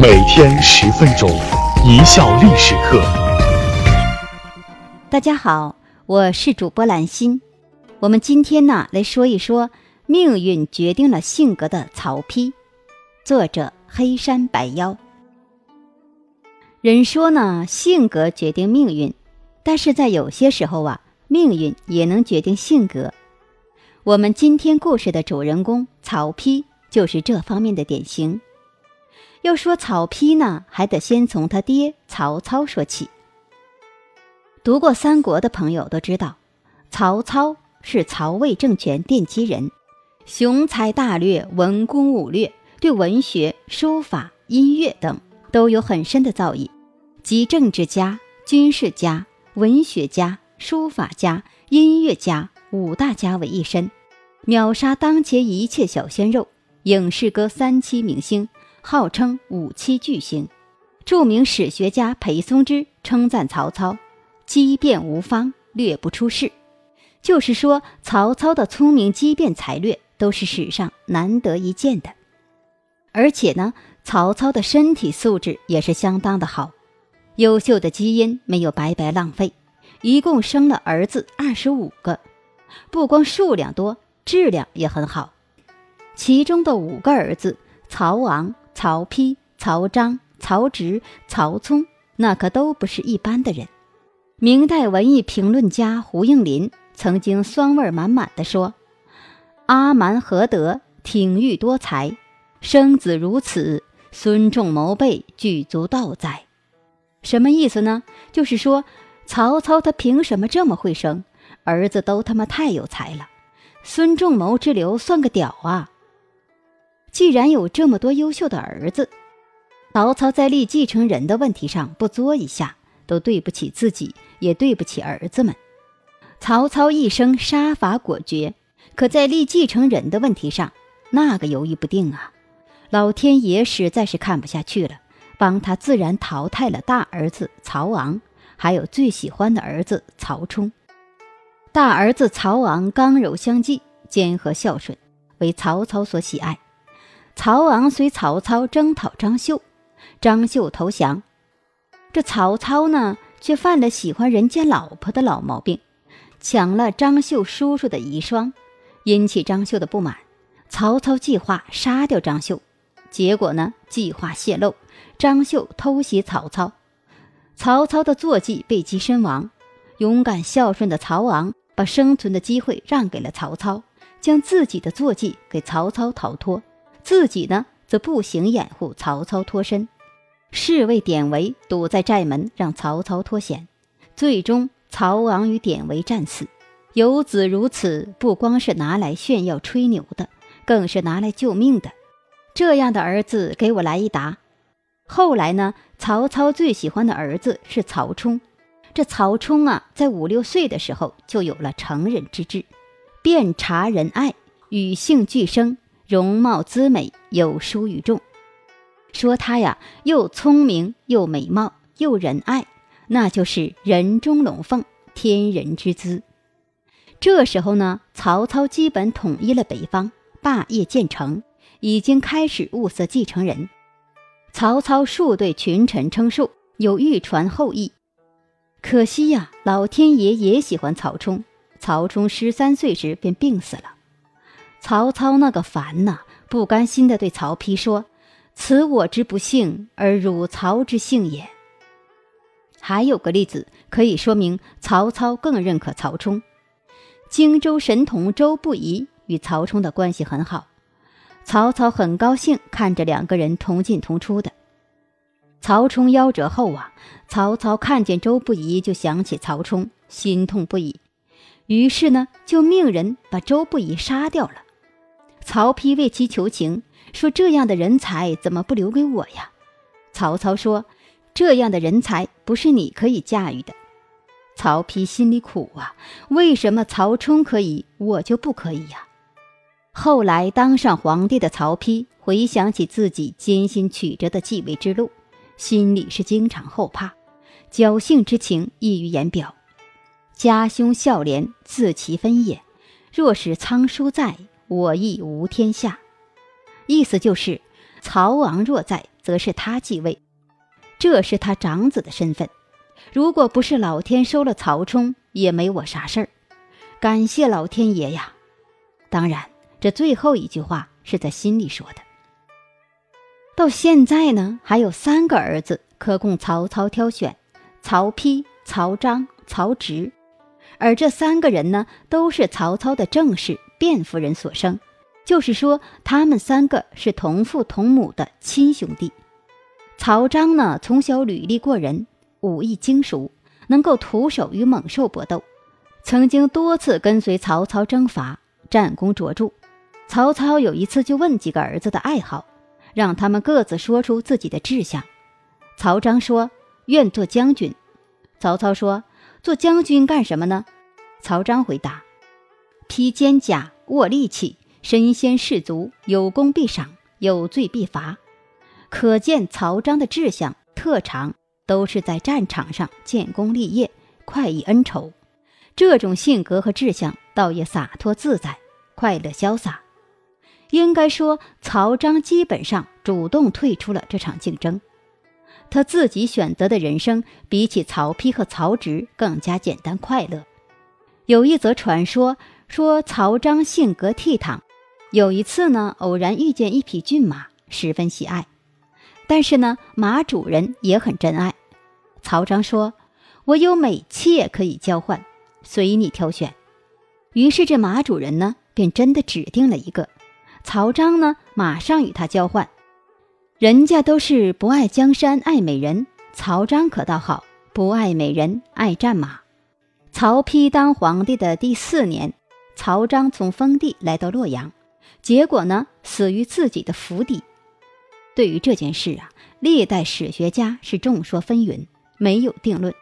每天10分钟，一笑历史课。大家好，我是主播兰心。我们今天来说一说命运决定了性格的曹丕。作者黑山白妖。人说性格决定命运，但是在有些时候命运也能决定性格。我们今天故事的主人公曹丕就是这方面的典型。要说曹丕还得先从他爹曹操说起。读过三国的朋友都知道，曹操是曹魏政权奠基人，雄才大略，文攻武略，对文学、书法、音乐等都有很深的造诣，集政治家、军事家、文学家、书法家、音乐家五大家为一身，秒杀当前一切小鲜肉，影视歌3期明星，号称5期巨星。著名史学家裴松之称赞曹操机变无方，略不出世，就是说曹操的聪明机变才略都是史上难得一见的。而且曹操的身体素质也是相当的好，优秀的基因没有白白浪费，一共生了儿子25个，不光数量多，质量也很好。其中的5个儿子曹昂、曹丕、曹彰、曹植、曹冲，那可都不是一般的人。明代文艺评论家胡应麟曾经酸味满满地说，阿蛮何德，挺育多才，生子如此，孙仲谋辈，举足道哉。什么意思呢？就是说曹操他凭什么这么会生，儿子都他妈太有才了，孙仲谋之流算个屌啊。既然有这么多优秀的儿子，曹操在立继承人的问题上不作一下，都对不起自己，也对不起儿子们。曹操一生杀伐果决，可在立继承人的问题上那个犹豫不定啊。老天爷实在是看不下去了，帮他自然淘汰了大儿子曹昂，还有最喜欢的儿子曹冲。大儿子曹昂刚柔相济，谦和孝顺，为曹操所喜爱。曹昂随曹操征讨张绣，张绣投降。这曹操却犯了喜欢人家老婆的老毛病，抢了张绣叔叔的遗孀，引起张绣的不满。曹操计划杀掉张绣，结果计划泄露，张绣偷袭曹操，曹操的坐骑被击身亡。勇敢孝顺的曹昂把生存的机会让给了曹操，将自己的坐骑给曹操逃脱，自己则步行掩护曹操脱身。侍卫典韦堵在寨门，让曹操脱险，最终曹昂与典韦战死。有子如此，不光是拿来炫耀吹牛的，更是拿来救命的，这样的儿子给我来一打。后来曹操最喜欢的儿子是曹冲。这曹冲在5、6岁的时候就有了成人之志，遍察仁爱，与性俱生，容貌姿美，有淑于众。说他又聪明又美貌又仁爱，那就是人中龙凤，天人之姿。这时候曹操基本统一了北方，霸业建成，已经开始物色继承人。曹操数对群臣称述，有欲传后裔。可惜老天爷也喜欢曹冲，曹冲13岁时便病死了。曹操那个烦不甘心地对曹丕说，此我之不幸，而汝曹之幸也。还有个例子可以说明曹操更认可曹冲。荆州神童周不疑与曹冲的关系很好，曹操很高兴看着两个人同进同出的。曹冲夭折后曹操看见周不疑就想起曹冲，心痛不已，于是就命人把周不疑杀掉了。曹丕为其求情，说这样的人才怎么不留给我呀？曹操说，这样的人才不是你可以驾驭的。曹丕心里苦啊，为什么曹冲可以，我就不可以呀？后来当上皇帝的曹丕回想起自己艰辛曲折的继位之路，心里是经常后怕，侥幸之情溢于言表。家兄孝廉，自其分也，若使仓叔在，我亦无天下。意思就是曹昂若在，则是他继位，这是他长子的身份。如果不是老天收了曹冲，也没我啥事儿，感谢老天爷呀。当然，这最后一句话是在心里说的。到现在呢，还有3个儿子可供曹操挑选，曹丕、曹彰、曹植，而这3个人呢，都是曹操的正室卞夫人所生，就是说他们3个是同父同母的亲兄弟。曹彰呢，从小履历过人，武艺精熟，能够徒手与猛兽搏斗，曾经多次跟随曹操征伐，战功卓著。曹操有一次就问几个儿子的爱好，让他们各自说出自己的志向。曹彰说：愿做将军。曹操说：做将军干什么呢？曹彰回答：披肩甲，握利器，身先士卒，有功必赏，有罪必罚。可见曹彰的志向、特长都是在战场上建功立业，快意恩仇。这种性格和志向倒也洒脱自在，快乐潇洒。应该说，曹彰基本上主动退出了这场竞争，他自己选择的人生比起曹丕和曹植更加简单快乐。有一则传说说曹彰性格倜傥，有一次呢，偶然遇见一匹骏马，十分喜爱，但是呢，马主人也很珍爱。曹彰说：我有美妾可以交换，随你挑选。于是这马主人呢，便真的指定了一个，曹彰呢，马上与他交换。人家都是不爱江山爱美人，曹彰可倒好，不爱美人爱战马。曹丕当皇帝的第4年，曹彰从封地来到洛阳，结果呢，死于自己的府邸。对于这件事啊，历代史学家是众说纷纭，没有定论。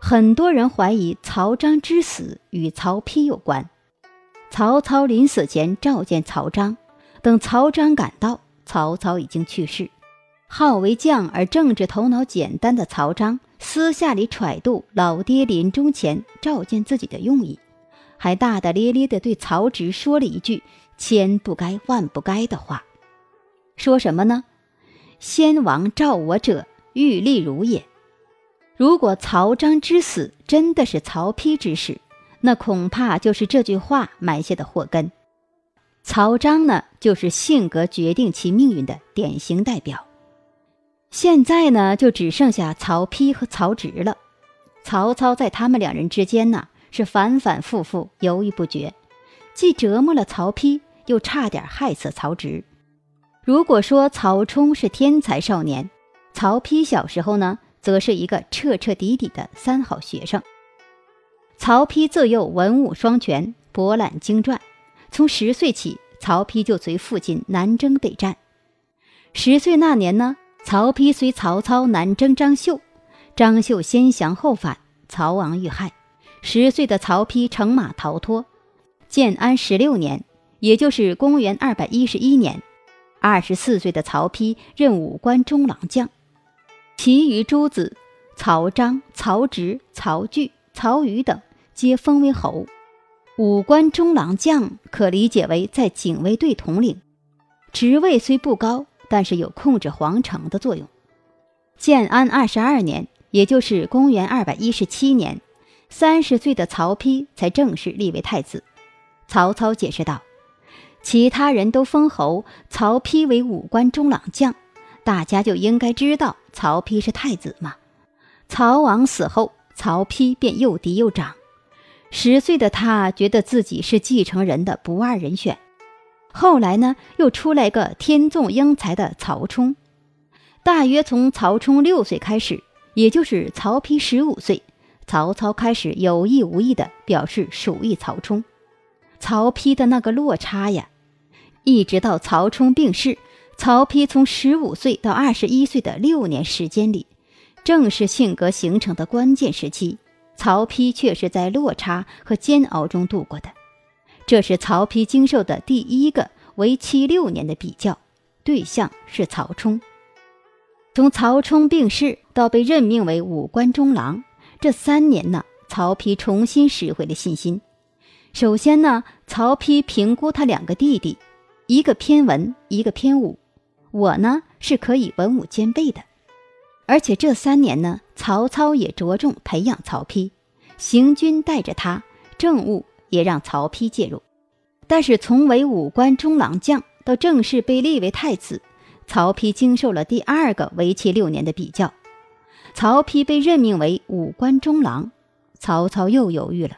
很多人怀疑曹彰之死与曹丕有关。曹操临死前召见曹彰，等曹彰赶到，曹操已经去世。好为将而政治头脑简单的曹彰，私下里揣度老爹临终前召见自己的用意，还大大咧咧地对曹植说了一句千不该万不该的话。说什么呢？先王召我者，欲立如也。如果曹彰之死真的是曹丕之死，那恐怕就是这句话埋下的祸根。曹彰呢，就是性格决定其命运的典型代表。现在呢，就只剩下曹丕和曹植了。曹操在他们2人之间呢，是反反复复，犹豫不决，既折磨了曹丕，又差点害死曹植。如果说曹冲是天才少年，曹丕小时候呢，则是一个彻彻底底的3好学生。曹丕自幼文武双全，博览经传，从10岁起，曹丕就随父亲南征北战。10岁那年呢，曹丕随曹操南征张绣，张绣先降后反，曹昂遇害，10岁的曹丕乘马逃脱。建安16年，也就是公元211年，24岁的曹丕任武官中郎将。其余诸子曹彰、曹植、曹据、曹禺等皆封为侯。武官中郎将可理解为在警卫队统领，职位虽不高，但是有控制皇城的作用。建安22年，也就是公元217年，30岁的曹丕才正式立为太子。曹操解释道：其他人都封侯，曹丕为武官中郎将，大家就应该知道曹丕是太子嘛。曹昂死后，曹丕便又嫡又长。10岁的他觉得自己是继承人的不二人选。后来呢，又出来个天纵英才的曹冲。大约从曹冲6岁开始，也就是曹丕15岁，曹操开始有意无意地表示属意曹冲。曹丕的那个落差呀，一直到曹冲病逝，曹丕从15岁到21岁的6年时间里，正是性格形成的关键时期，曹丕却是在落差和煎熬中度过的。这是曹丕经受的第一个为期6年的比较，对象是曹冲。从曹冲病逝到被任命为武官中郎，这3年呢，曹丕重新拾回了信心。首先呢，曹丕评估他2个弟弟，一个偏文，一个偏武。我呢是可以文武兼备的。而且这3年呢，曹操也着重培养曹丕，行军带着他，政务也让曹丕介入。但是从为武官中郎将到正式被立为太子，曹丕经受了第2个为期6年的比较。曹丕被任命为武官中郎，曹操又犹豫了，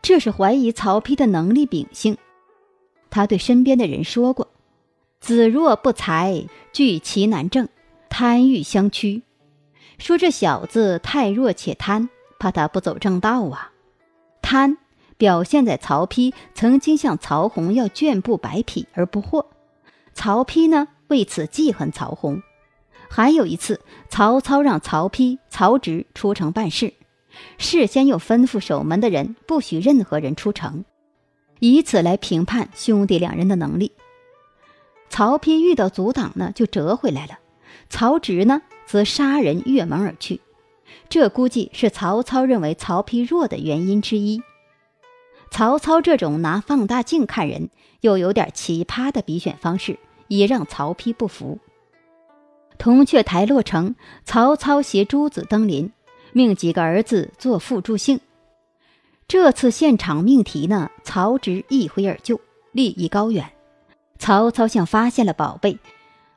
这是怀疑曹丕的能力秉性。他对身边的人说过，子若不才，据其难正，贪欲相驱，说这小子太弱且贪，怕他不走正道啊。贪表现在曹丕曾经向曹洪要绢布100匹而不获，曹丕呢为此记恨曹洪。还有一次，曹操让曹丕、曹植出城办事，事先又吩咐守门的人不许任何人出城，以此来评判兄弟2人的能力。曹丕遇到阻挡呢，就折回来了，曹植呢则杀人越门而去。这估计是曹操认为曹丕弱的原因之一。曹操这种拿放大镜看人又有点奇葩的比选方式，也让曹丕不服。铜雀台落成，曹操携诸子登临，命几个儿子做赋助兴。这次现场命题呢，曹植一挥而就，立意高远。曹操像发现了宝贝，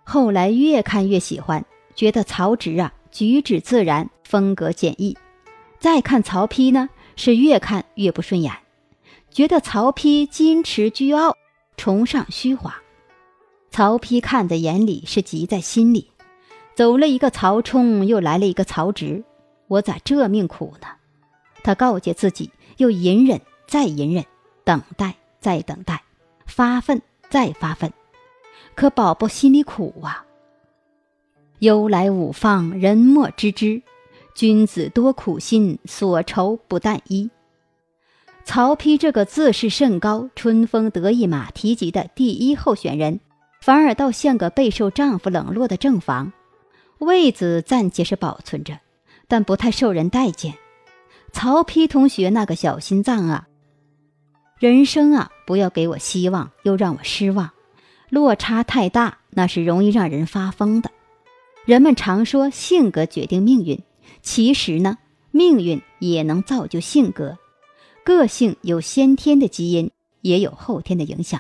后来越看越喜欢，觉得曹植啊举止自然，风格简易。再看曹丕呢，是越看越不顺眼，觉得曹丕矜持倨傲，崇尚虚华。曹丕看在眼里，是急在心里。走了一个曹冲，又来了一个曹植，我咋这命苦呢？他告诫自己，又隐忍再隐忍，等待再等待，发愤再发愤。可宝宝心里苦啊。忧来无放，人莫知之，君子多苦心，所愁不但一。曹丕这个自视甚高、春风得意马蹄疾的第1候选人，反而倒像个备受丈夫冷落的正房，位子暂且是保存着，但不太受人待见。曹丕同学那个小心脏啊，人生啊，不要给我希望又让我失望，落差太大，那是容易让人发疯的。人们常说性格决定命运，其实呢，命运也能造就性格。个性有先天的基因，也有后天的影响。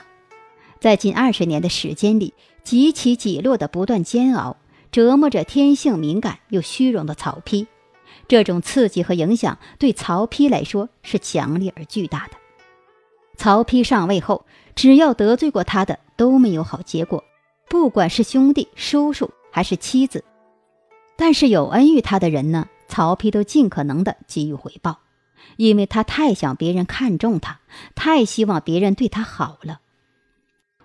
在近20年的时间里，几起几落的不断煎熬，折磨着天性敏感又虚荣的曹丕。这种刺激和影响对曹丕来说是强烈而巨大的。曹丕上位后，只要得罪过他的都没有好结果，不管是兄弟、叔叔还是妻子。但是有恩于他的人呢，曹丕都尽可能的给予回报，因为他太想别人看重他，太希望别人对他好了。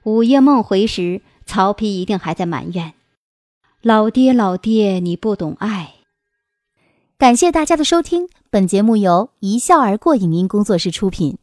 午夜梦回时，曹丕一定还在埋怨，老爹老爹你不懂爱。感谢大家的收听，本节目由一笑而过影音工作室出品。